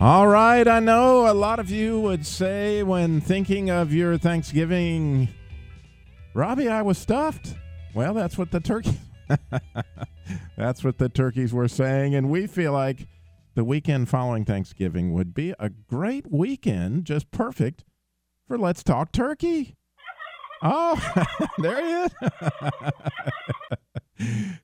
All right, I know a lot of you would say when thinking of your Thanksgiving, Robbie, I was stuffed. Well, that's what the turkeys were saying, and we feel like the weekend following Thanksgiving would be a great weekend, just perfect for Let's Talk Turkey. Oh, there he is.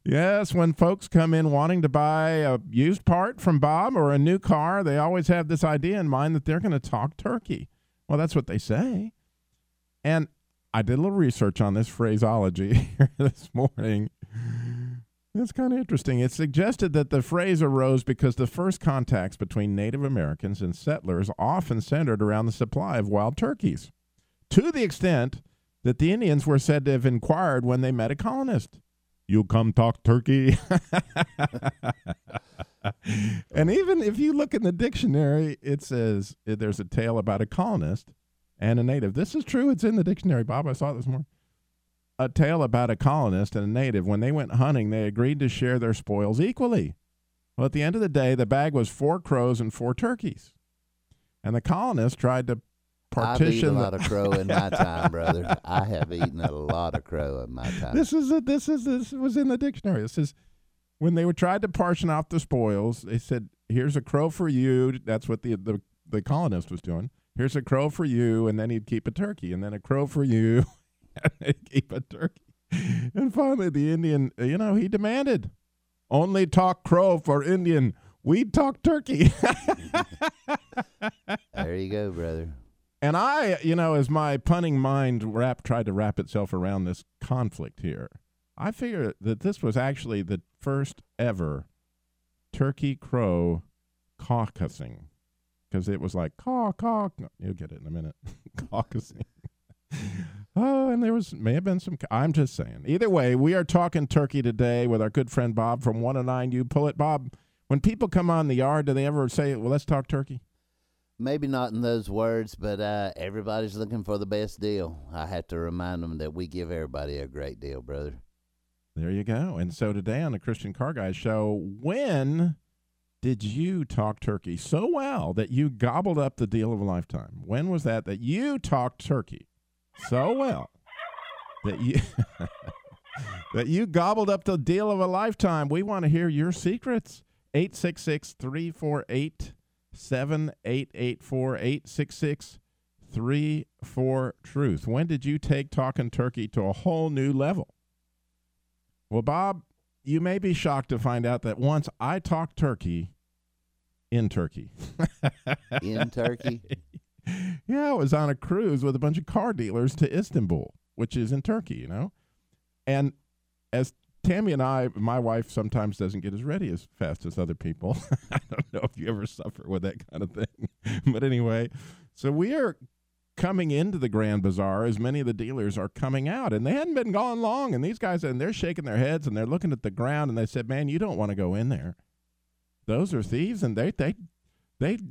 Yes, when folks come in wanting to buy a used part from Bob or a new car, they always have this idea in mind that they're going to talk turkey. Well, that's what they say. And I did a little research on this phraseology here this morning. It's kind of interesting. It's suggested that the phrase arose because the first contacts between Native Americans and settlers often centered around the supply of wild turkeys, to the extent that the Indians were said to have inquired when they met a colonist. You come talk turkey. And even if you look in the dictionary, it says there's a tale about a colonist and a native. This is true. It's in the dictionary, Bob. I saw it this morning. A tale about a colonist and a native. When they went hunting, they agreed to share their spoils equally. Well, at the end of the day, the bag was 4 crows and 4 turkeys. And the colonist tried to partition. I've eaten a lot of crow in my time, brother. I have eaten a lot of crow in my time. This was in the dictionary. It says, when they were tried to portion off the spoils, they said, here's a crow for you. That's what the colonist was doing. Here's a crow for you, and then he'd keep a turkey, and then a crow for you, and they'd keep a turkey. And finally, the Indian, he demanded, only talk crow for Indian. We talk turkey. There you go, brother. And I, as my punning mind tried to wrap itself around this conflict here, I figure that this was actually the first ever turkey crow caucusing, because it was like, caw, caw. No, you'll get it in a minute. Caucusing. Oh, and there may have been some, I'm just saying. Either way, we are talking turkey today with our good friend Bob from 109. You pull it, Bob. When people come on the yard, do they ever say, well, let's talk turkey? Maybe not in those words, but everybody's looking for the best deal. I have to remind them that we give everybody a great deal, brother. There you go. And so today on the Christian Car Guy Show, when did you talk turkey so well that you gobbled up the deal of a lifetime? When was that you talked turkey so well that you that you gobbled up the deal of a lifetime? We want to hear your secrets. 866-348-7884-866-34-TRUTH. When did you take talking turkey to a whole new level? Well, Bob, you may be shocked to find out that once I talked turkey in Turkey. In Turkey? Yeah, I was on a cruise with a bunch of car dealers to Istanbul, which is in Turkey, And as Tammy and I, my wife sometimes doesn't get as ready as fast as other people. I don't know if you ever suffer with that kind of thing. But anyway, so we are coming into the Grand Bazaar as many of the dealers are coming out. And they hadn't been gone long. And these guys, and they're shaking their heads and they're looking at the ground. And they said, man, you don't want to go in there. Those are thieves. And they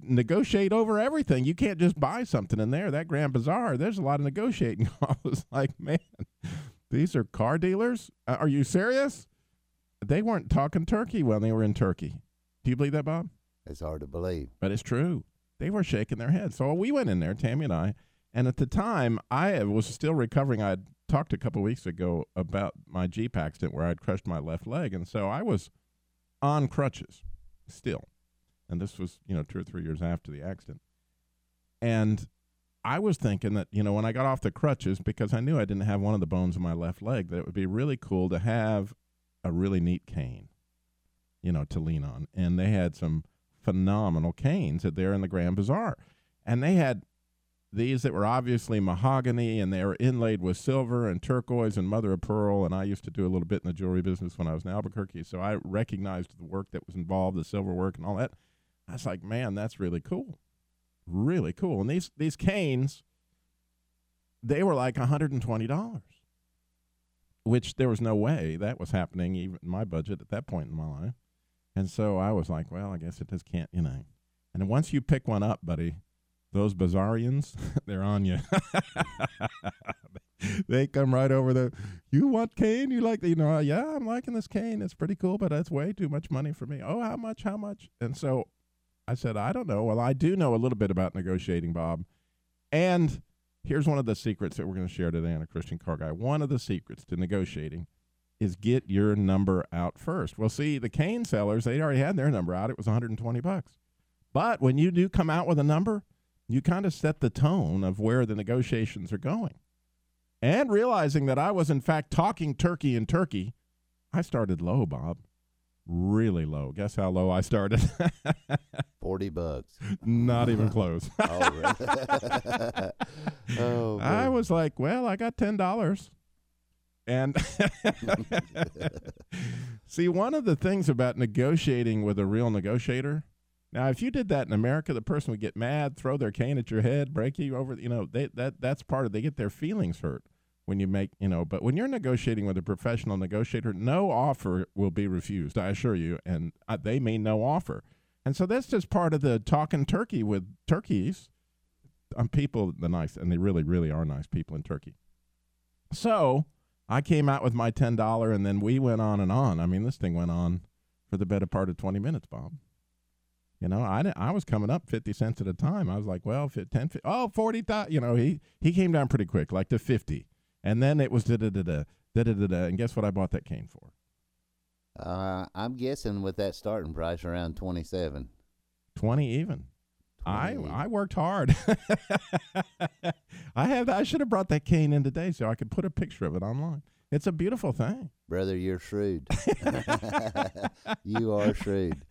negotiate over everything. You can't just buy something in there. That Grand Bazaar, there's a lot of negotiating. I was like, man. These are car dealers? Are you serious? They weren't talking turkey when they were in Turkey. Do you believe that, Bob? It's hard to believe. But it's true. They were shaking their heads. So we went in there, Tammy and I, and at the time, I was still recovering. I had talked a couple weeks ago about my Jeep accident where I'd crushed my left leg, and so I was on crutches still. And this was, 2 or 3 years after the accident. And I was thinking that, when I got off the crutches, because I knew I didn't have one of the bones in my left leg, that it would be really cool to have a really neat cane, to lean on. And they had some phenomenal canes there in the Grand Bazaar. And they had these that were obviously mahogany, and they were inlaid with silver and turquoise and mother of pearl. And I used to do a little bit in the jewelry business when I was in Albuquerque. So I recognized the work that was involved, the silver work and all that. I was like, man, that's really cool. really cool. And these canes, they were like $120, which there was no way that was happening, even in my budget at that point in my life. And so I was like, well, I guess it just can't, you know. And once you pick one up, buddy, those Bazaarians, they're on you. They come right over the, you want cane? You like the, you know, yeah, I'm liking this cane. It's pretty cool, but that's way too much money for me. Oh, how much? How much? And so I said, I don't know. Well, I do know a little bit about negotiating, Bob. And here's one of the secrets that we're going to share today on A Christian Car Guy. One of the secrets to negotiating is get your number out first. Well, see, the cane sellers, they already had their number out. It was $120. But when you do come out with a number, you kind of set the tone of where the negotiations are going. And realizing that I was, in fact, talking turkey and turkey, I started low, Bob. Really low. Guess how low I started? $40. Not even close. Oh, really? Oh, I was like, well, I got $10. And see, one of the things about negotiating with a real negotiator, now, if you did that in America, the person would get mad, throw their cane at your head, break you over. You know, that's part of, they get their feelings hurt when you make, you know. But when you're negotiating with a professional negotiator, no offer will be refused, I assure you. And they mean no offer. And so that's just part of the talking turkey with turkeys. People, the nice, and they really, really are nice people in Turkey. So I came out with my $10, and then we went on and on. I mean, this thing went on for the better part of 20 minutes, Bob. You know, I was coming up 50 cents at a time. I was like, well, 10, oh, 40, you know, he came down pretty quick, like to 50. And then it was da-da-da-da. And guess what I bought that cane for? I'm guessing with that starting price around 27. 20 even. 20 even. I worked hard. I should have brought that cane in today so I could put a picture of it online. It's a beautiful thing. Brother, you're shrewd. You are shrewd.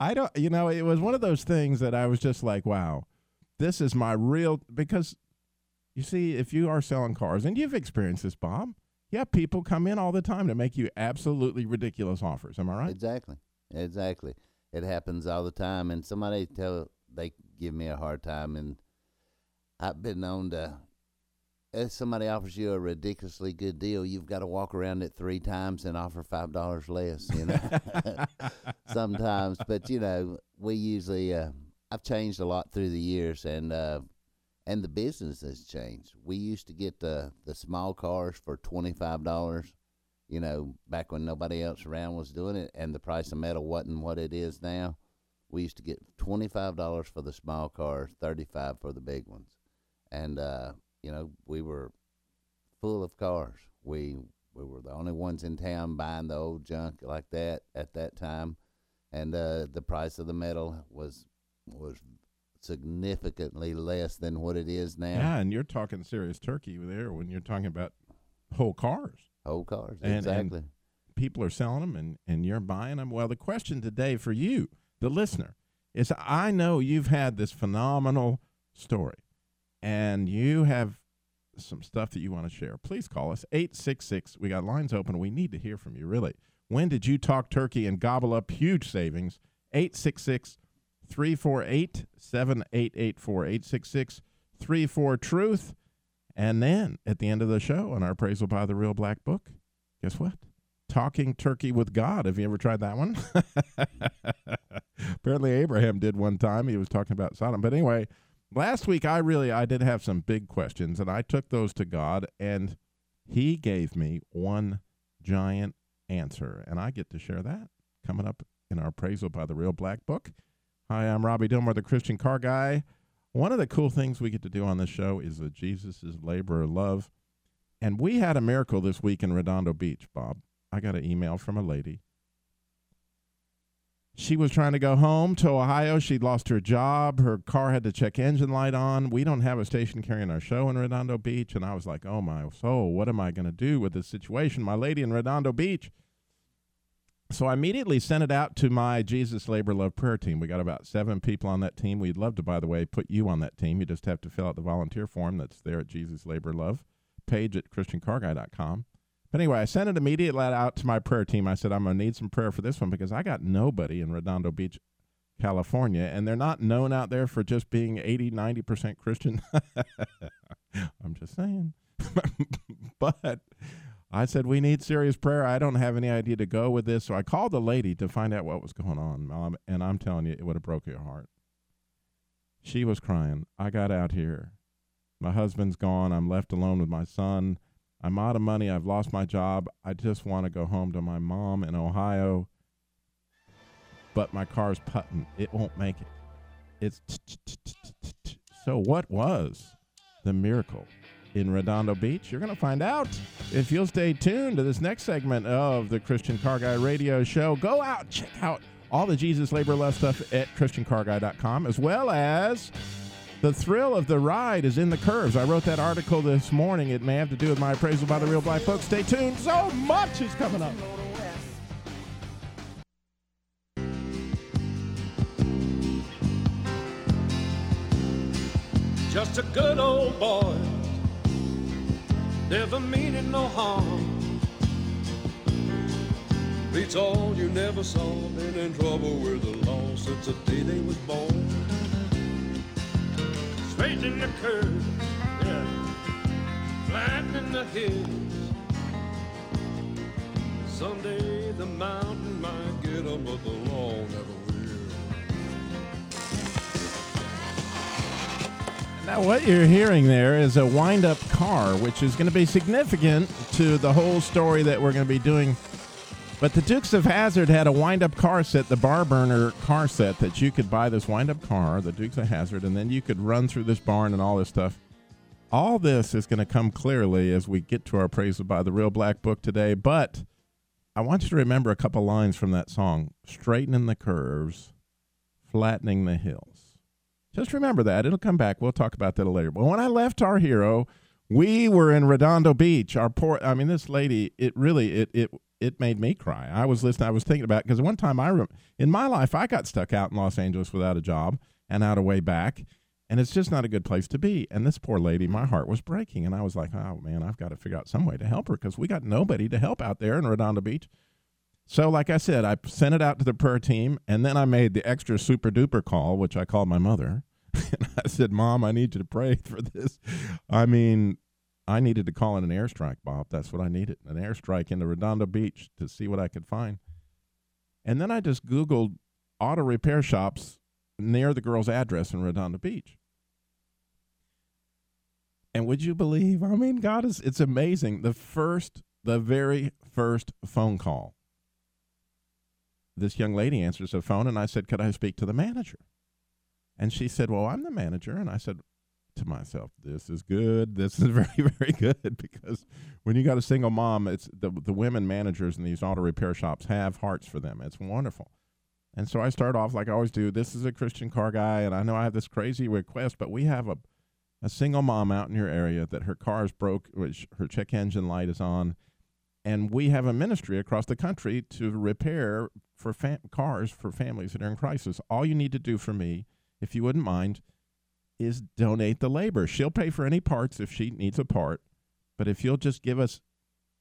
I don't, you know, it was one of those things that I was just like, wow, this is my real, because you see, if you are selling cars, and you've experienced this, Bob, yeah, people come in all the time to make you absolutely ridiculous offers. Am I right? Exactly. It happens all the time. And somebody they give me a hard time, and I've been known to, if somebody offers you a ridiculously good deal, you've got to walk around it three times and offer $5 less, you know, sometimes. But, you know, we usually, I've changed a lot through the years, and the business has changed. We used to get the small cars for $25, you know, back when nobody else around was doing it, and the price of metal wasn't what it is now. We used to get $25 for the small cars, $35 for the big ones. And, you know, we were full of cars. We were the only ones in town buying the old junk like that at that time. And the price of the metal was significantly less than what it is now. Yeah, and you're talking serious turkey there when you're talking about whole cars. Whole cars, and, exactly. And people are selling them, and you're buying them. Well, the question today for you, the listener, is I know you've had this phenomenal story. And you have some stuff that you want to share, please call us, 866. We got lines open. We need to hear from you, really. When did you talk turkey and gobble up huge savings? 866-348-7884, 866-34-TRUTH. And then at the end of the show on our appraisal by the Real Black Book, guess what? Talking turkey with God. Have you ever tried that one? Apparently Abraham did one time. He was talking about Sodom. But anyway, last week, I did have some big questions, and I took those to God, and he gave me one giant answer, and I get to share that coming up in our appraisal by the Real Black Book. Hi, I'm Robbie Dilmore, the Christian Car Guy. One of the cool things we get to do on this show is the Jesus Labor Love, and we had a miracle this week in Redondo Beach, Bob. I got an email from a lady. She was trying to go home to Ohio. She'd lost her job. Her car had to check engine light on. We don't have a station carrying our show in Redondo Beach. And I was like, oh, my soul, what am I going to do with this situation? My lady in Redondo Beach. So I immediately sent it out to my Jesus Labor Love prayer team. We got about 7 people on that team. We'd love to, by the way, put you on that team. You just have to fill out the volunteer form that's there at Jesus Labor Love page at ChristianCarGuy.com. But anyway, I sent it immediately out to my prayer team. I said, I'm going to need some prayer for this one because I got nobody in Redondo Beach California, and they're not known out there for just being 80-90% Christian. I'm just saying. But I said, we need serious prayer. I don't have any idea to go with this. So I called the lady to find out what was going on, Mom, and I'm telling you, it would have broke your heart. She was crying. I got out here. My husband's gone. I'm left alone with my son. I'm out of money. I've lost my job. I just want to go home to my mom in Ohio. But my car's putting. It won't make it. It's so what was the miracle in Redondo Beach? You're going to find out if you'll stay tuned to this next segment of the Christian Car Guy Radio Show. Go out, check out all the Jesus Labor Love stuff at ChristianCarGuy.com, as well as the thrill of the ride is in the curves. I wrote that article this morning. It may have to do with my appraisal by the real black folks. Stay tuned. So much is coming up. Just a good old boy, never meaning no harm. Beats all you never saw. Been in trouble with the law since the day they was born. Straightening the curves, yeah, flattening the hills. Someday the mountain might get up, but the law never will. Now what you're hearing there is a wind-up car, which is going to be significant to the whole story that we're going to be doing. But the Dukes of Hazzard had a wind-up car set, the bar burner car set, that you could buy this wind-up car, the Dukes of Hazzard, and then you could run through this barn and all this stuff. All this is going to come clearly as we get to our appraisal by the Real Black Book today, but I want you to remember a couple lines from that song, straightening the curves, flattening the hills. Just remember that. It'll come back. We'll talk about that later. But when I left our hero, we were in Redondo Beach. Our poor, I mean, this lady, it made me cry. I was listening. I was thinking about it because one time in my life, I got stuck out in Los Angeles without a job and out of way back, and it's just not a good place to be. And this poor lady, my heart was breaking, and I was like, oh, man, I've got to figure out some way to help her because we got nobody to help out there in Redondo Beach. So like I said, I sent it out to the prayer team, and then I made the extra super-duper call, which I called my mother, and I said, Mom, I need you to pray for this. I mean, I needed to call in an airstrike, Bob. That's what I needed, an airstrike into Redondo Beach to see what I could find. And then I just Googled auto repair shops near the girl's address in Redondo Beach. And would you believe, I mean, God is, it's amazing. The very first phone call, this young lady answers the phone, and I said, could I speak to the manager? And she said, well, I'm the manager. And I said to myself, this is good. This is very, very good, because when you got a single mom, it's the women managers in these auto repair shops have hearts for them. It's wonderful. And so I start off like I always do. This is a Christian Car Guy, and I know I have this crazy request, but we have a single mom out in your area that her car is broke, which her check engine light is on, and we have a ministry across the country to repair for cars for families that are in crisis. All you need to do for me, if you wouldn't mind, is donate the labor. She'll pay for any parts if she needs a part, but if you'll just give us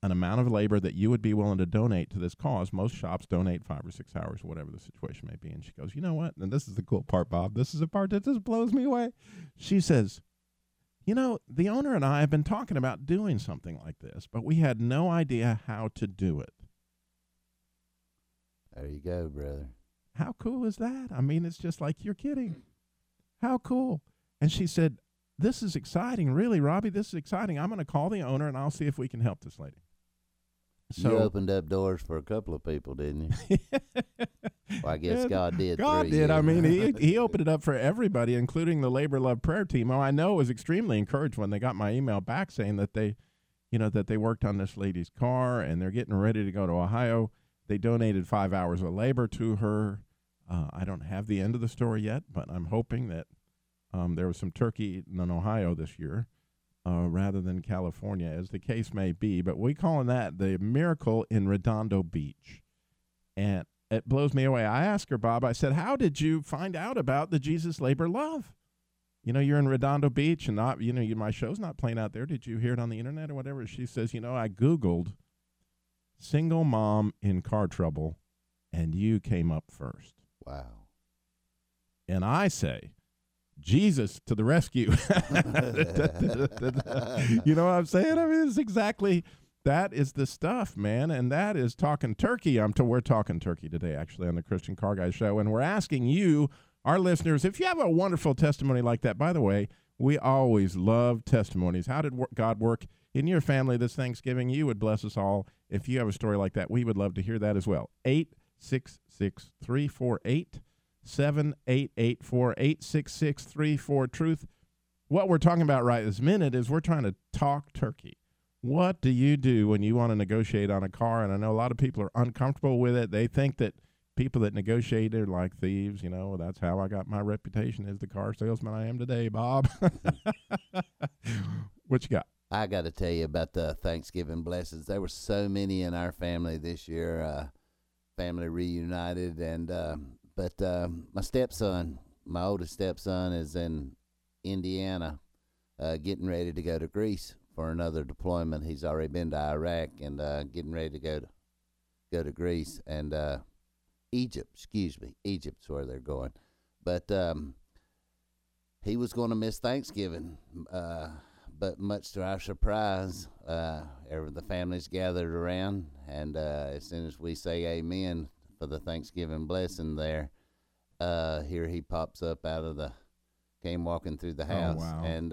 an amount of labor that you would be willing to donate to this cause, most shops donate 5 or 6 hours, whatever the situation may be. And she goes, you know what? And this is the cool part, Bob. This is the part that just blows me away. She says, you know, the owner and I have been talking about doing something like this, but we had no idea how to do it. There you go, brother. How cool is that? I mean, it's just like, you're kidding. How cool. And she said, this is exciting. Really, Robbie, this is exciting. I'm going to call the owner, and I'll see if we can help this lady. So you opened up doors for a couple of people, didn't you? Well, I guess God did. God did. I mean, he opened it up for everybody, including the Labor Love prayer team. Oh, I know it was extremely encouraged when they got my email back saying that they, you know, that they worked on this lady's car, and they're getting ready to go to Ohio. They donated 5 hours of labor to her. I don't have the end of the story yet, but I'm hoping that there was some turkey eaten in Ohio this year rather than California, as the case may be. But we're calling that the miracle in Redondo Beach. And it blows me away. I asked her, Bob, I said, how did you find out about the Jesus Labor Love? You know, you're in Redondo Beach, and not, you know, my show's not playing out there. Did you hear it on the internet or whatever? She says, you know, I Googled single mom in car trouble, and you came up first. Wow. And I say, Jesus to the rescue. You know what I'm saying? I mean, it's exactly, that is the stuff, man. And that is talking turkey. We're talking turkey today, actually, on the Christian Car Guy Show. And we're asking you, our listeners, if you have a wonderful testimony like that. By the way, we always love testimonies. How did God work in your family this Thanksgiving? You would bless us all if you have a story like that. We would love to hear that as well. 866-348-7884, 866-34-TRUTH. What we're talking about right this minute is we're trying to talk turkey. What do you do when you want to negotiate on a car? And I know a lot of people are uncomfortable with it. They think that people that negotiate are like thieves. You know, that's how I got my reputation as the car salesman I am today, Bob. What you got? I got to tell you about the Thanksgiving blessings. There were so many in our family this year, family reunited, and my stepson, my oldest stepson, is in Indiana, getting ready to go to Greece for another deployment. He's already been to Iraq and getting ready to go to Greece and Egypt. Excuse me, Egypt's where they're going. But he was going to miss Thanksgiving, but much to our surprise, the family's gathered around, and as soon as we say amen for the Thanksgiving blessing there, here he pops up out of came walking through the house. Oh, wow. And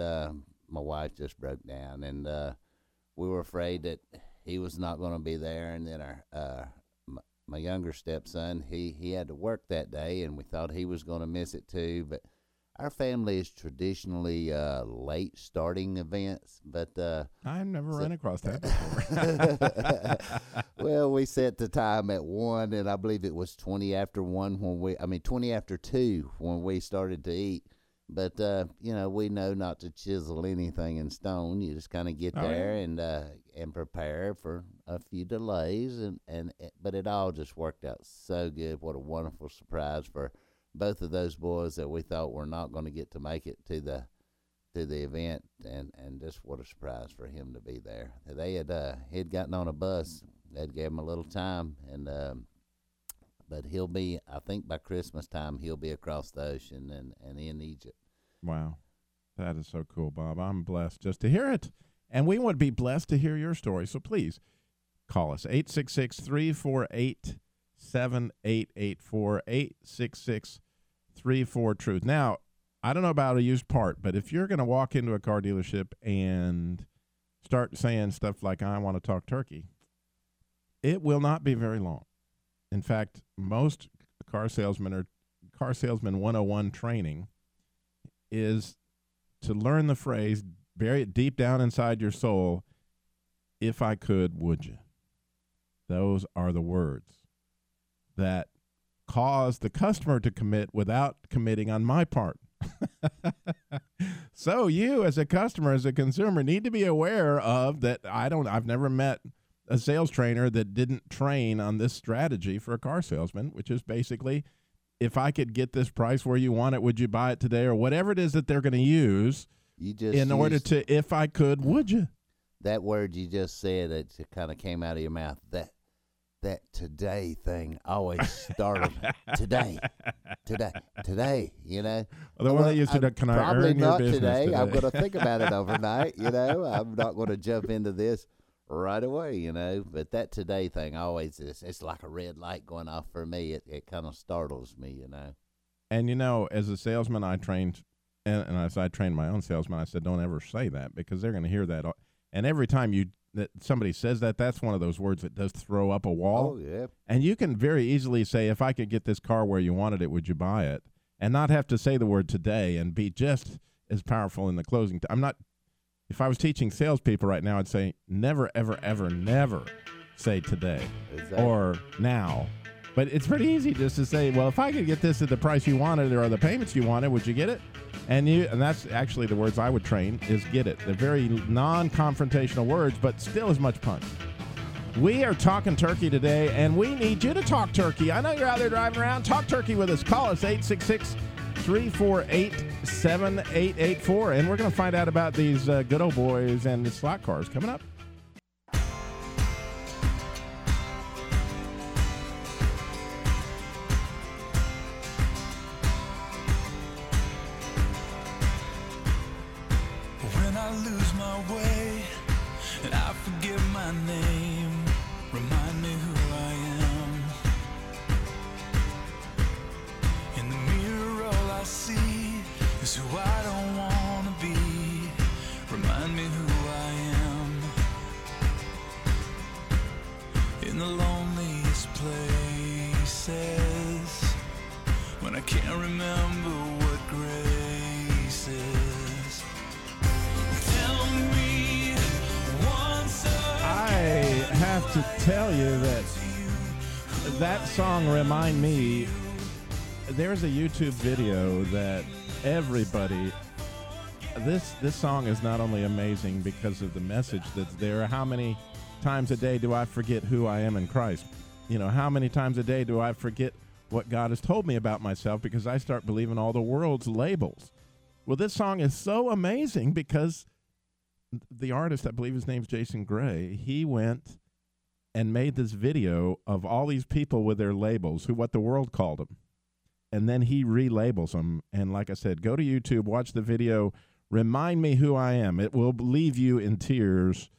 my wife just broke down, and we were afraid that he was not going to be there. And then my younger stepson, he had to work that day, and we thought he was going to miss it too. But our family is traditionally late starting events, but I've never run across that before. Well, we set the time at 1, and I believe it was 20 after 2 when we started to eat. But we know not to chisel anything in stone. You just kind of get there. Yeah. And prepare for a few delays, but it all just worked out so good. What a wonderful surprise for both of those boys that we thought were not going to get to make it to the event, and just what a surprise for him to be there. They had he'd gotten on a bus. That gave him a little time, and but he'll be, I think by Christmas time, he'll be across the ocean and in Egypt. Wow. That is so cool, Bob. I'm blessed just to hear it. And we would be blessed to hear your story. So please call us, 866-348-7884, 866-34-TRUTH. Now, I don't know about a used part, but if you're going to walk into a car dealership and start saying stuff like, I want to talk turkey, it will not be very long. In fact, most car salesman 101 training is to learn the phrase, very deep down inside your soul, if I could, would you? Those are the words that cause the customer to commit without committing on my part. So you as a customer, as a consumer, need to be aware of that. I've never met a sales trainer that didn't train on this strategy for a car salesman, which is basically, if I could get this price where you want it, would you buy it today? Or whatever it is that they're going to use order to, if I could, would you? That word you just said, it kind of came out of your mouth. That today thing always started today, you know. Well, the one that used to, can I earn your business today? I'm going to think about it overnight, you know. I'm not going to jump into this right away, you know, but that today thing always is, it's like a red light going off for me. It kind of startles me, you know. And, you know, as a salesman, I trained, and as I trained my own salesman, I said, don't ever say that, because they're going to hear that. And every time that somebody says that, that's one of those words that does throw up a wall. Oh, yeah. And you can very easily say, if I could get this car where you wanted it, would you buy it? And not have to say the word today and be just as powerful in the closing. If I was teaching salespeople right now, I'd say never, ever, ever, never say today or now. But it's pretty easy just to say, well, if I could get this at the price you wanted or the payments you wanted, would you get it? And that's actually the words I would train is get it. They're very non-confrontational words, but still as much punch. We are talking turkey today, and we need you to talk turkey. I know you're out there driving around. Talk turkey with us. Call us 866-348-7884, and we're going to find out about these good old boys and the slot cars coming up. I lose my way and I forget my name, remind me who I am. In the mirror all I see is who I don't want to be, remind me who I am. In the loneliest places, when I can't remember what grace is. I have to tell you that song remind me, there's a YouTube video that everybody, this song is not only amazing because of the message that's there. How many times a day do I forget who I am in Christ? You know, how many times a day do I forget what God has told me about myself because I start believing all the world's labels? Well, this song is so amazing because the artist, I believe his name's Jason Gray, he went and made this video of all these people with their labels, who what the world called them, and then he relabels them. And like I said, go to YouTube, watch the video, Remind Me Who I Am. It will leave you in tears.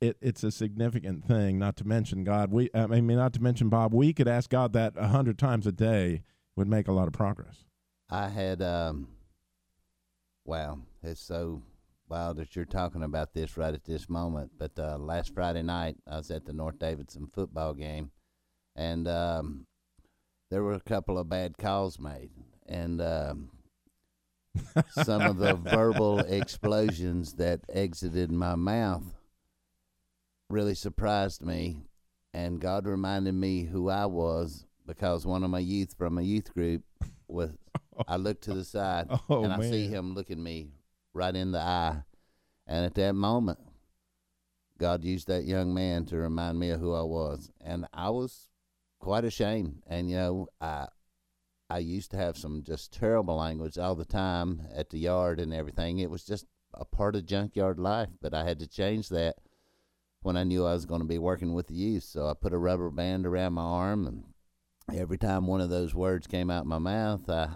It's a significant thing, not to mention God. Not to mention Bob. We could ask God that 100 times a day, would make a lot of progress. I had, wow, it's so wild that you're talking about this right at this moment. But last Friday night, I was at the North Davidson football game, and there were a couple of bad calls made, and some of the verbal explosions that exited my mouth really surprised me, and God reminded me who I was, because one of my youth from a youth group was, I looked to the side, and I see him looking me right in the eye, and at that moment, God used that young man to remind me of who I was, and I was quite ashamed, and, you know, I used to have some just terrible language all the time at the yard and everything. It was just a part of junkyard life, but I had to change that when I knew I was going to be working with the youth. So I put a rubber band around my arm, and every time one of those words came out my mouth, I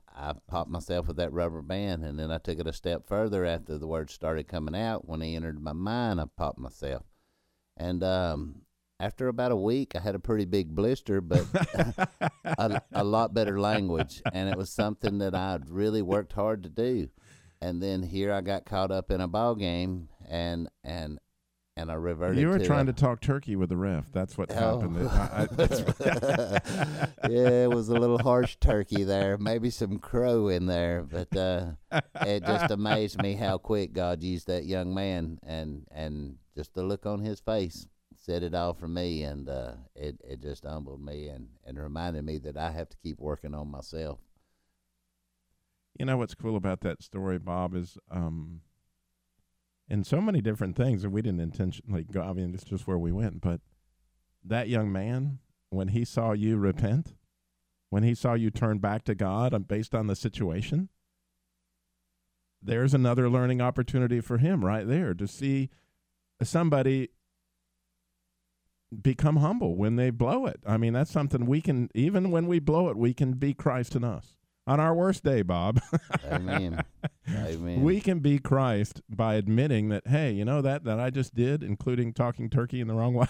popped myself with that rubber band, and then I took it a step further after the words started coming out. When they entered my mind, I popped myself. And after about a week, I had a pretty big blister, but a lot better language, and it was something that I'd really worked hard to do. And then here I got caught up in a ball game, and I reverted. You were trying to talk turkey with the ref. That's what happened. Yeah, it was a little harsh turkey there. Maybe some crow in there. But it just amazed me how quick God used that young man. And just the look on his face said it all for me. And it just humbled me and reminded me that I have to keep working on myself. You know what's cool about that story, Bob, is and so many different things that we didn't intentionally go. I mean, it's just where we went. But that young man, when he saw you repent, when he saw you turn back to God based on the situation, there's another learning opportunity for him right there, to see somebody become humble when they blow it. I mean, that's something we can, even when we blow it, we can be Christ in us. On our worst day, Bob, Amen. We can be Christ by admitting that, hey, you know, that I just did, including talking turkey in the wrong way.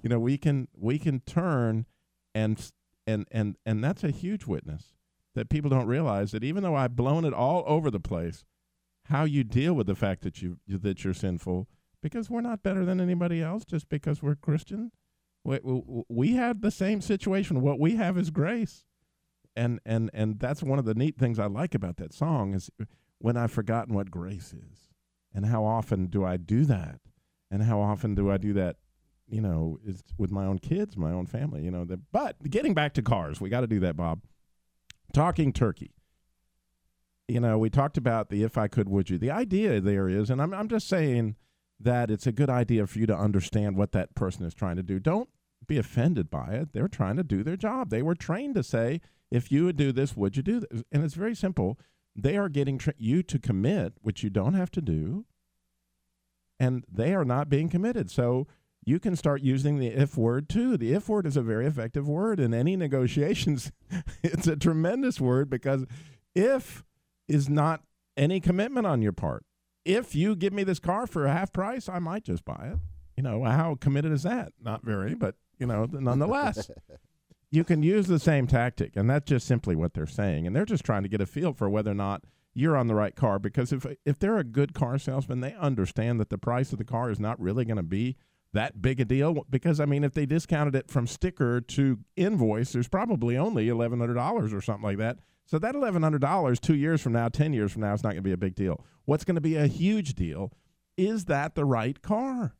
You know, we can turn, and that's a huge witness that people don't realize, that even though I've blown it all over the place, how you deal with the fact that you're sinful, because we're not better than anybody else just because we're Christian. We have the same situation. What we have is grace. And that's one of the neat things I like about that song, is when I've forgotten what grace is, and how often do I do that? And how often do I do that, you know, is with my own kids, my own family, you know. But getting back to cars, we got to do that, Bob. Talking turkey. You know, we talked about the if I could, would you. The idea there is, and I'm just saying that it's a good idea for you to understand what that person is trying to do. Don't be offended by it. They're trying to do their job. They were trained to say, if you would do this, would you do this? And it's very simple. They are getting you to commit, which you don't have to do, and they are not being committed. So you can start using the if word, too. The if word is a very effective word in any negotiations. It's a tremendous word, because if is not any commitment on your part. If you give me this car for a half price, I might just buy it. You know, how committed is that? Not very, but, you know, nonetheless, you can use the same tactic. And that's just simply what they're saying. And they're just trying to get a feel for whether or not you're on the right car. Because if they're a good car salesman, they understand that the price of the car is not really going to be that big a deal. Because, I mean, if they discounted it from sticker to invoice, there's probably only $1,100 or something like that. So that $1,100 2 years from now, 10 years from now, it's not going to be a big deal. What's going to be a huge deal is that the right car.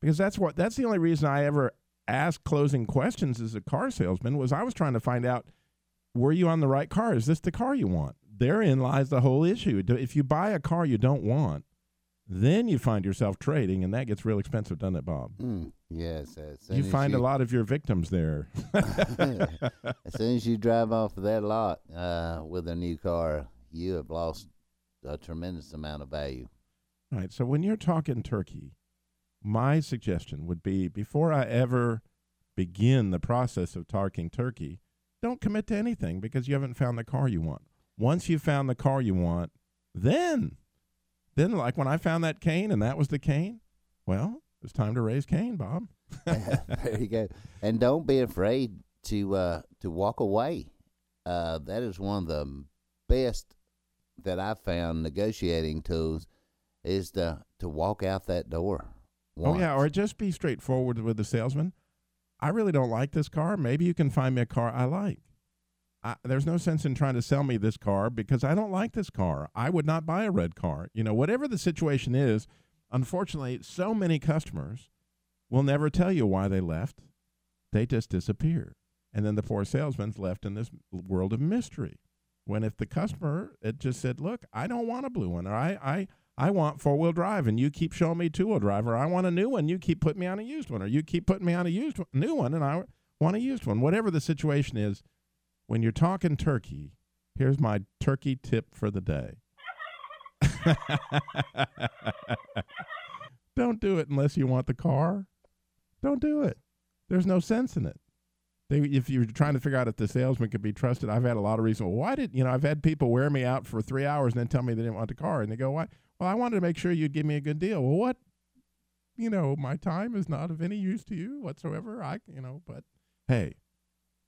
Because that's the only reason I ever asked closing questions as a car salesman was I was trying to find out, were you on the right car? Is this the car you want? Therein lies the whole issue. If you buy a car you don't want, then you find yourself trading, and that gets real expensive, doesn't it, Bob? Yes. You find a lot of your victims there. As soon as you drive off of that lot with a new car, you have lost a tremendous amount of value. Right. So when you're talking turkey, my suggestion would be before I ever begin the process of talking turkey, don't commit to anything because you haven't found the car you want. Once you've found the car you want, then like when I found that cane and that was the cane, well, it's time to raise cane, Bob. There you go. And don't be afraid to walk away. That is one of the best that I've found negotiating tools is to walk out that door. Once. Oh, yeah, or just be straightforward with the salesman. I really don't like this car. Maybe you can find me a car I like. There's no sense in trying to sell me this car because I don't like this car. I would not buy a red car. You know, whatever the situation is, unfortunately, so many customers will never tell you why they left. They just disappear. And then the poor salesman's left in this world of mystery. When if the customer it just said, look, I don't want a blue one, or I want four-wheel drive, and you keep showing me two-wheel drive, or I want a new one, you keep putting me on a used one, or you keep putting me on a new one, and I want a used one. Whatever the situation is, when you're talking turkey, here's my turkey tip for the day. Don't do it unless you want the car. Don't do it. There's no sense in it. If you're trying to figure out if the salesman could be trusted, I've had a lot of reasons. I've had people wear me out for 3 hours and then tell me they didn't want the car. And they go, why? Well, I wanted to make sure you'd give me a good deal. Well, what? My time is not of any use to you whatsoever. But hey.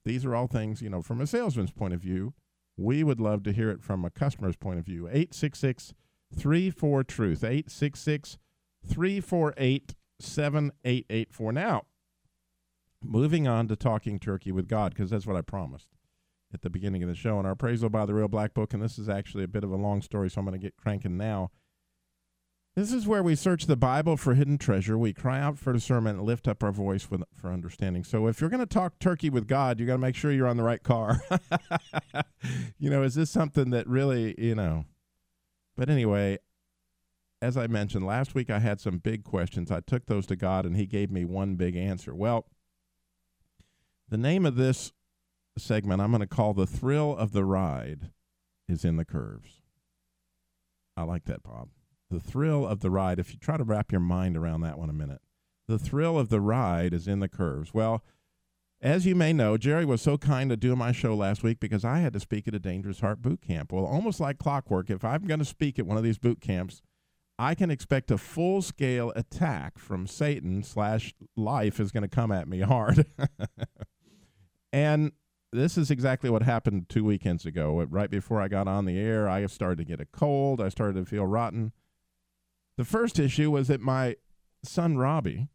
These are all things, from a salesman's point of view. We would love to hear it from a customer's point of view. 866-34-TRUTH, 866-348-7884. Now, moving on to talking turkey with God, because that's what I promised at the beginning of the show. And our appraisal by the Real Black Book, and this is actually a bit of a long story, so I'm going to get cranking now. This is where we search the Bible for hidden treasure. We cry out for discernment and lift up our voice for understanding. So if you're going to talk turkey with God, you got to make sure you're on the right car. Is this something that really, But anyway, as I mentioned, last week I had some big questions. I took those to God, and he gave me one big answer. Well, the name of this segment I'm going to call The Thrill of the Ride is in the Curves. I like that, Bob. The thrill of the ride, if you try to wrap your mind around that one a minute, the thrill of the ride is in the curves. Well, as you may know, Jerry was so kind to do my show last week because I had to speak at a Dangerous Heart boot camp. Well, almost like clockwork, if I'm going to speak at one of these boot camps, I can expect a full-scale attack from Satan / life is going to come at me hard. And this is exactly what happened 2 weekends ago. Right before I got on the air, I started to get a cold. I started to feel rotten. The first issue was that my son, Robbie,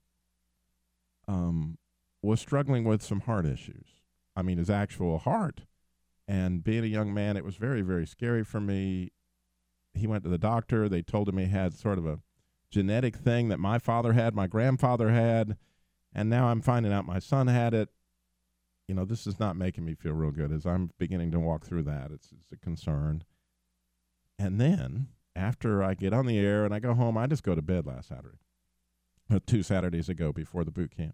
was struggling with some heart issues. I mean, his actual heart. And being a young man, it was very, very scary for me. He went to the doctor. They told him he had sort of a genetic thing that my father had, my grandfather had, and now I'm finding out my son had it. This is not making me feel real good as I'm beginning to walk through that. It's a concern. And then after I get on the air and I go home, I just go to bed last Saturday, or 2 Saturdays ago before the boot camp.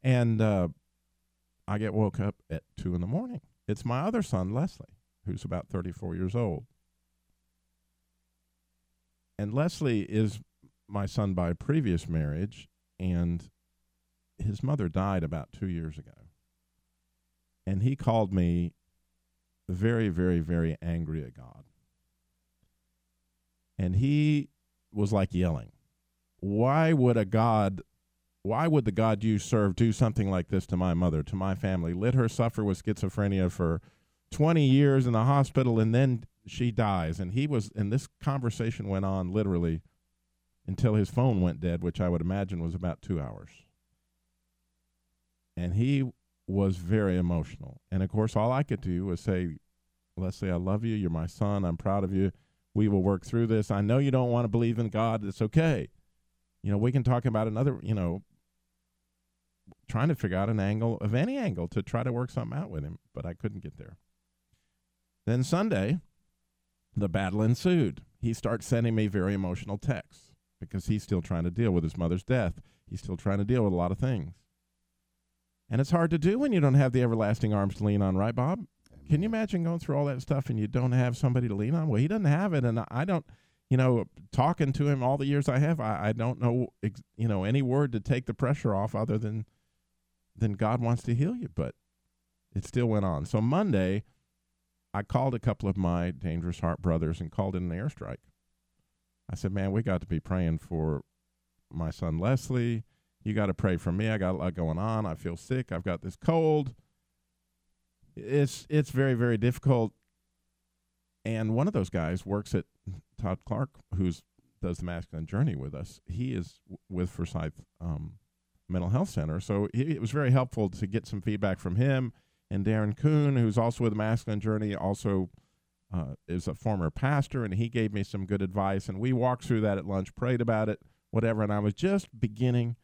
And I get woke up at 2 a.m. It's my other son, Leslie, who's about 34 years old. And Leslie is my son by previous marriage, and his mother died about 2 years ago. And he called me very, very, very angry at God. And he was like yelling, why would the God you serve do something like this to my mother, to my family? Let her suffer with schizophrenia for 20 years in the hospital, and then she dies. And this conversation went on literally until his phone went dead, which I would imagine was about 2 hours. And he was very emotional. And of course, all I could do was say, Leslie, I love you. You're my son. I'm proud of you. We will work through this. I know you don't want to believe in God. It's okay. You know, we can talk about another, you know, trying to figure out any angle to try to work something out with him, but I couldn't get there. Then Sunday, the battle ensued. He starts sending me very emotional texts because he's still trying to deal with his mother's death. He's still trying to deal with a lot of things. And it's hard to do when you don't have the everlasting arms to lean on, right, Bob? Amen. Can you imagine going through all that stuff and you don't have somebody to lean on? Well, he doesn't have it, and I don't, you know, talking to him all the years I have, I don't know, you know, any word to take the pressure off other than God wants to heal you, but it still went on. So Monday, I called a couple of my Dangerous Heart brothers and called in an airstrike. I said, man, we got to be praying for my son Leslie. You got to pray for me. I got a lot going on. I feel sick. I've got this cold. It's very, very difficult. And one of those guys works at Todd Clark, who does the Masculine Journey with us. He is with Forsyth Mental Health Center. So it was very helpful to get some feedback from him. And Darren Kuhn, who's also with the Masculine Journey, also is a former pastor, and he gave me some good advice. And we walked through that at lunch, prayed about it, whatever. And I was just beginning,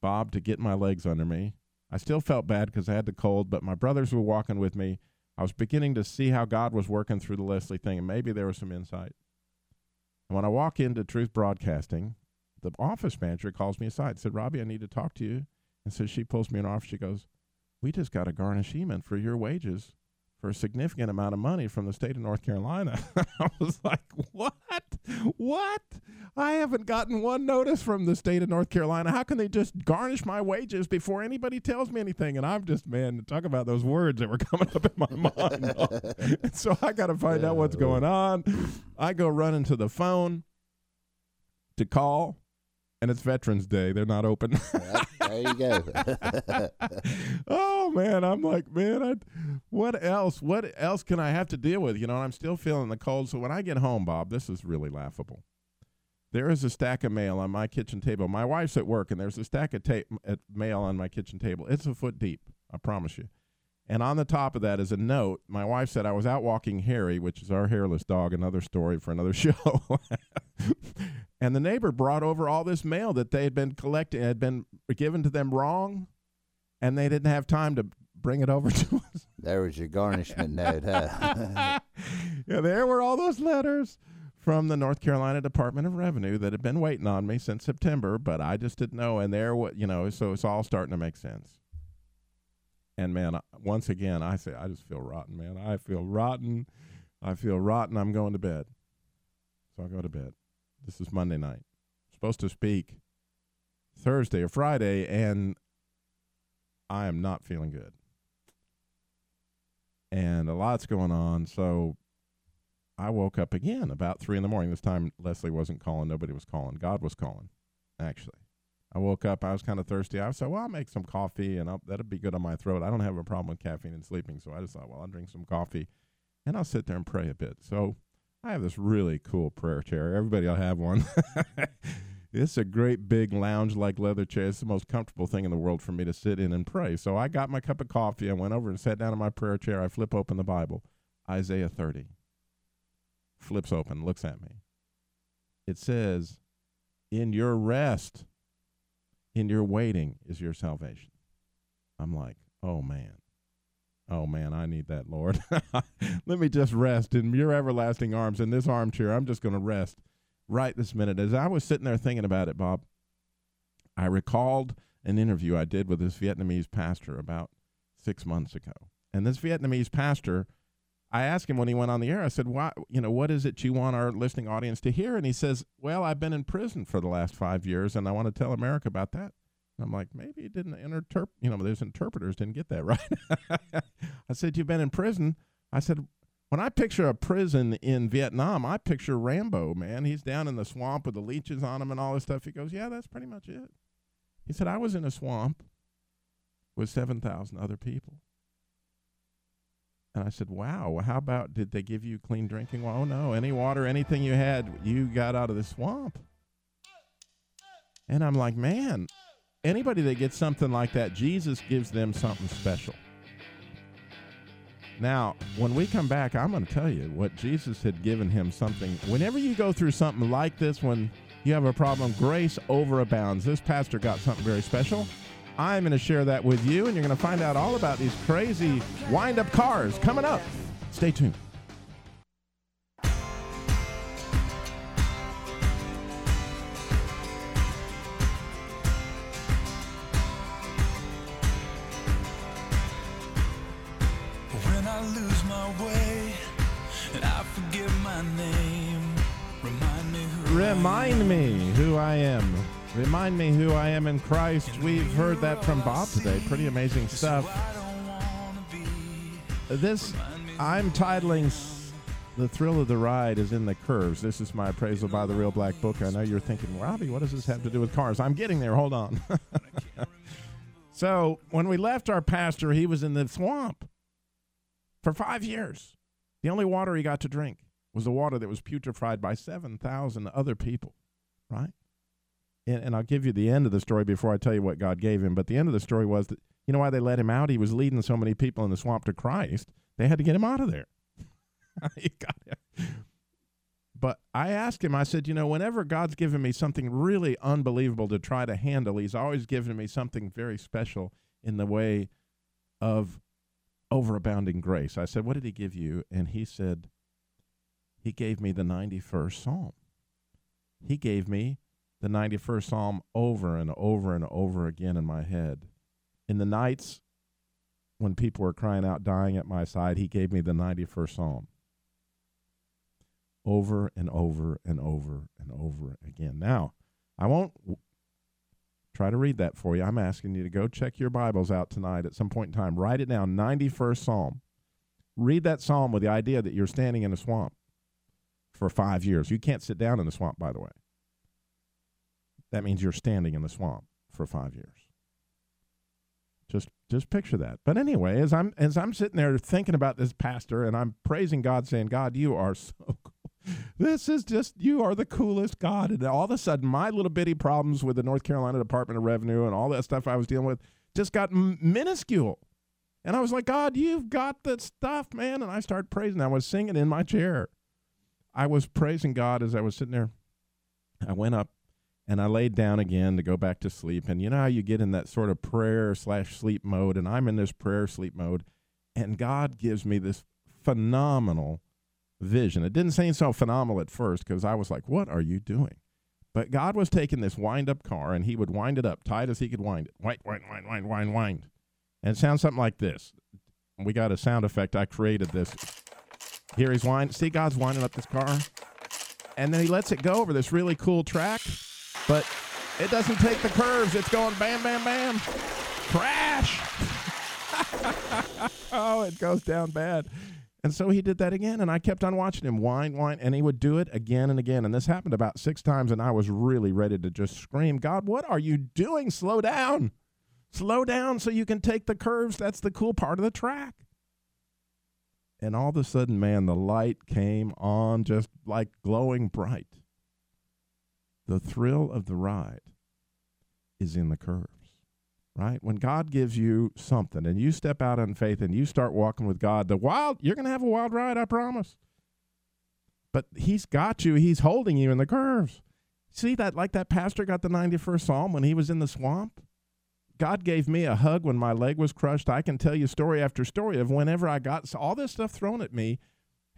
Bob, to get my legs under me. I still felt bad because I had the cold, but my brothers were walking with me. I was beginning to see how God was working through the Leslie thing, and maybe there was some insight. And when I walk into Truth Broadcasting, the office manager calls me aside and said, Robbie, I need to talk to you. And so she pulls me in office. She goes, we just got a garnishment for your wages for a significant amount of money from the state of North Carolina. I was like, what? I haven't gotten one notice from the state of North Carolina. How can they just garnish my wages before anybody tells me anything? And I'm just, man, talk about those words that were coming up in my mind. And so I got to find out what's going on. I go running to the phone to call, and it's Veterans Day. They're not open. There you go. Oh, man, I'm like, man, what else can I have to deal with? You know, and I'm still feeling the cold. So when I get home, Bob, this is really laughable. There is a stack of mail on my kitchen table. My wife's at work, and there's a stack of mail on my kitchen table. It's a foot deep, I promise you. And on the top of that is a note. My wife said, I was out walking Harry, which is our hairless dog, another story for another show. And the neighbor brought over all this mail that they had been collecting, had been given to them wrong, and they didn't have time to bring it over to us. There was your garnishment note, huh? Yeah, there were all those letters from the North Carolina Department of Revenue that had been waiting on me since September, but I just didn't know. And there, you know, so it's all starting to make sense. And man, once again, I say, I just feel rotten, man. I feel rotten. I'm going to bed. So I go to bed. This is Monday night. I'm supposed to speak Thursday or Friday, and I am not feeling good. And a lot's going on, so I woke up again about 3 in the morning. This time, Leslie wasn't calling. Nobody was calling. God was calling, actually. I woke up. I was kind of thirsty. I said, well, I'll make some coffee, and that'll be good on my throat. I don't have a problem with caffeine and sleeping, so I just thought, well, I'll drink some coffee, and I'll sit there and pray a bit. So I have this really cool prayer chair. Everybody will have one. It's a great big lounge-like leather chair. It's the most comfortable thing in the world for me to sit in and pray. So I got my cup of coffee. I went over and sat down in my prayer chair. I flip open the Bible. Isaiah 30. Flips open, looks at me. It says, in your rest, in your waiting is your salvation. I'm like, oh, man, I need that, Lord. Let me just rest in your everlasting arms in this armchair. I'm just going to rest right this minute. As I was sitting there thinking about it, Bob, I recalled an interview I did with this Vietnamese pastor about 6 months ago. And this Vietnamese pastor, I asked him when he went on the air, I said, "Why? You know, what is it you want our listening audience to hear?" And he says, well, I've been in prison for the last 5 years, and I want to tell America about that. I'm like, maybe he didn't interpret, you know, those interpreters didn't get that right. I said, you've been in prison. I said, When I picture a prison in Vietnam, I picture Rambo, man. He's down in the swamp with the leeches on him and all this stuff. He goes, yeah, that's pretty much it. He said, I was in a swamp with 7,000 other people. And I said, wow, how about, did they give you clean drinking water? Oh, no, any water, anything you had, you got out of the swamp. And I'm like, man, anybody that gets something like that, Jesus gives them something special. Now, when we come back, I'm going to tell you what Jesus had given him something. Whenever you go through something like this, when you have a problem, grace overabounds. This pastor got something very special. I'm going to share that with you, and you're going to find out all about these crazy wind-up cars coming up. Stay tuned. When I lose my way and I forget my name, remind me who I am. Remind me who I am in Christ. We've heard that from Bob today. Pretty amazing stuff. This, I'm titling The Thrill of the Ride is in the Curves. This is my appraisal by the Real Black Book. I know you're thinking, Robbie, what does this have to do with cars? I'm getting there. Hold on. So when we left our pastor, he was in the swamp for 5 years. The only water he got to drink was the water that was putrefied by 7,000 other people, right? And I'll give you the end of the story before I tell you what God gave him. But the end of the story was that, you know why they let him out? He was leading so many people in the swamp to Christ. They had to get him out of there. You got it. But I asked him, I said, you know, whenever God's given me something really unbelievable to try to handle, he's always given me something very special in the way of overabounding grace. I said, what did he give you? And he said, he gave me the 91st Psalm. He gave me the 91st Psalm over and over and over again in my head. In the nights when people were crying out, dying at my side, he gave me the 91st Psalm. Over and over and over and over again. Now, I won't try to read that for you. I'm asking you to go check your Bibles out tonight at some point in time. Write it down, 91st Psalm. Read that Psalm with the idea that you're standing in a swamp for 5 years. You can't sit down in the swamp, by the way. That means you're standing in the swamp for 5 years. Just picture that. But anyway, as I'm sitting there thinking about this pastor and I'm praising God, saying, God, you are so cool. This is just, you are the coolest God. And all of a sudden, my little bitty problems with the North Carolina Department of Revenue and all that stuff I was dealing with just got minuscule. And I was like, God, you've got the stuff, man. And I started praising. I was singing in my chair. I was praising God as I was sitting there. I went up. And I laid down again to go back to sleep. And you know how you get in that sort of prayer/sleep mode, and I'm in this prayer/sleep mode, and God gives me this phenomenal vision. It didn't seem so phenomenal at first because I was like, what are you doing? But God was taking this wind-up car, and he would wind it up, tight as he could wind it. Wind. And it sounds something like this. We got a sound effect. I created this. Here he's winding. See, God's winding up this car. And then he lets it go over this really cool track. But it doesn't take the curves. It's going bam, bam, bam. Crash. Oh, it goes down bad. And so he did that again, and I kept on watching him wind, and he would do it again and again. And this happened about 6 times, and I was really ready to just scream, God, what are you doing? Slow down. Slow down so you can take the curves. That's the cool part of the track. And all of a sudden, man, the light came on just like glowing bright. The thrill of the ride is in the curves, right? When God gives you something and you step out in faith and you start walking with God, you're going to have a wild ride, I promise. But he's got you. He's holding you in the curves. See that, like that pastor got the 91st Psalm when he was in the swamp? God gave me a hug when my leg was crushed. I can tell you story after story of whenever I got all this stuff thrown at me,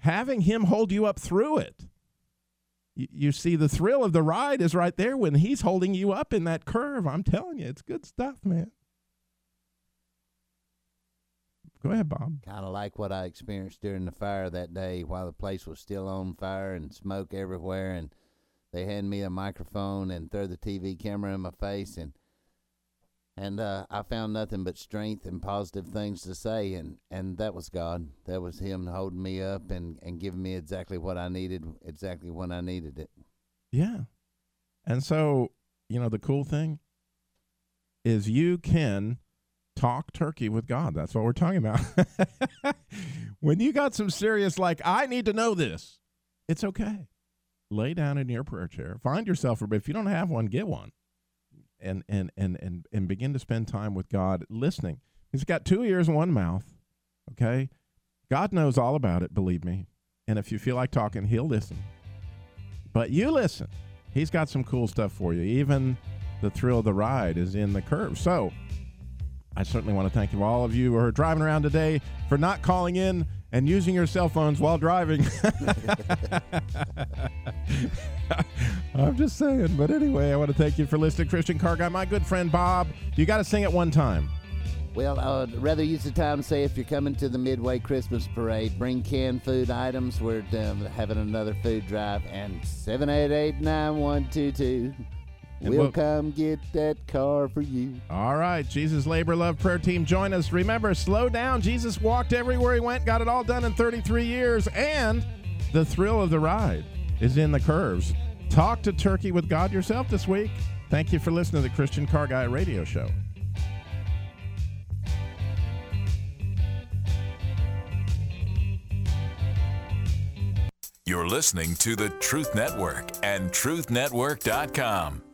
having him hold you up through it. You see, the thrill of the ride is right there when he's holding you up in that curve. I'm telling you, it's good stuff, man. Go ahead, Bob. Kind of like what I experienced during the fire that day while the place was still on fire and smoke everywhere. And they handed me a microphone and threw the TV camera in my face. And And I found nothing but strength and positive things to say, and that was God. That was him holding me up and giving me exactly what I needed, exactly when I needed it. Yeah. And so, you know, the cool thing is you can talk turkey with God. That's what we're talking about. When you got some serious, like, I need to know this, it's okay. Lay down in your prayer chair. Find yourself, if you don't have one, get one. And begin to spend time with God listening. He's got two ears and one mouth, okay? God knows all about it, believe me. And if you feel like talking, he'll listen. But you listen. He's got some cool stuff for you. Even the thrill of the ride is in the curve. So I certainly want to thank you, all of you who are driving around today, for not calling in and using your cell phones while driving. I'm just saying. But anyway, I want to thank you for listening. Christian Car Guy, my good friend Bob, you got to sing it one time. Well, I'd rather use the time to say, if you're coming to the Midway Christmas Parade, bring canned food items. We're having another food drive. And 788-9122. We'll come get that car for you. All right. Jesus Labor Love Prayer Team, join us. Remember, slow down. Jesus walked everywhere he went, got it all done in 33 years. And the thrill of the ride is in the curves. Talk to turkey with God yourself this week. Thank you for listening to the Christian Car Guy Radio Show. You're listening to the Truth Network and truthnetwork.com.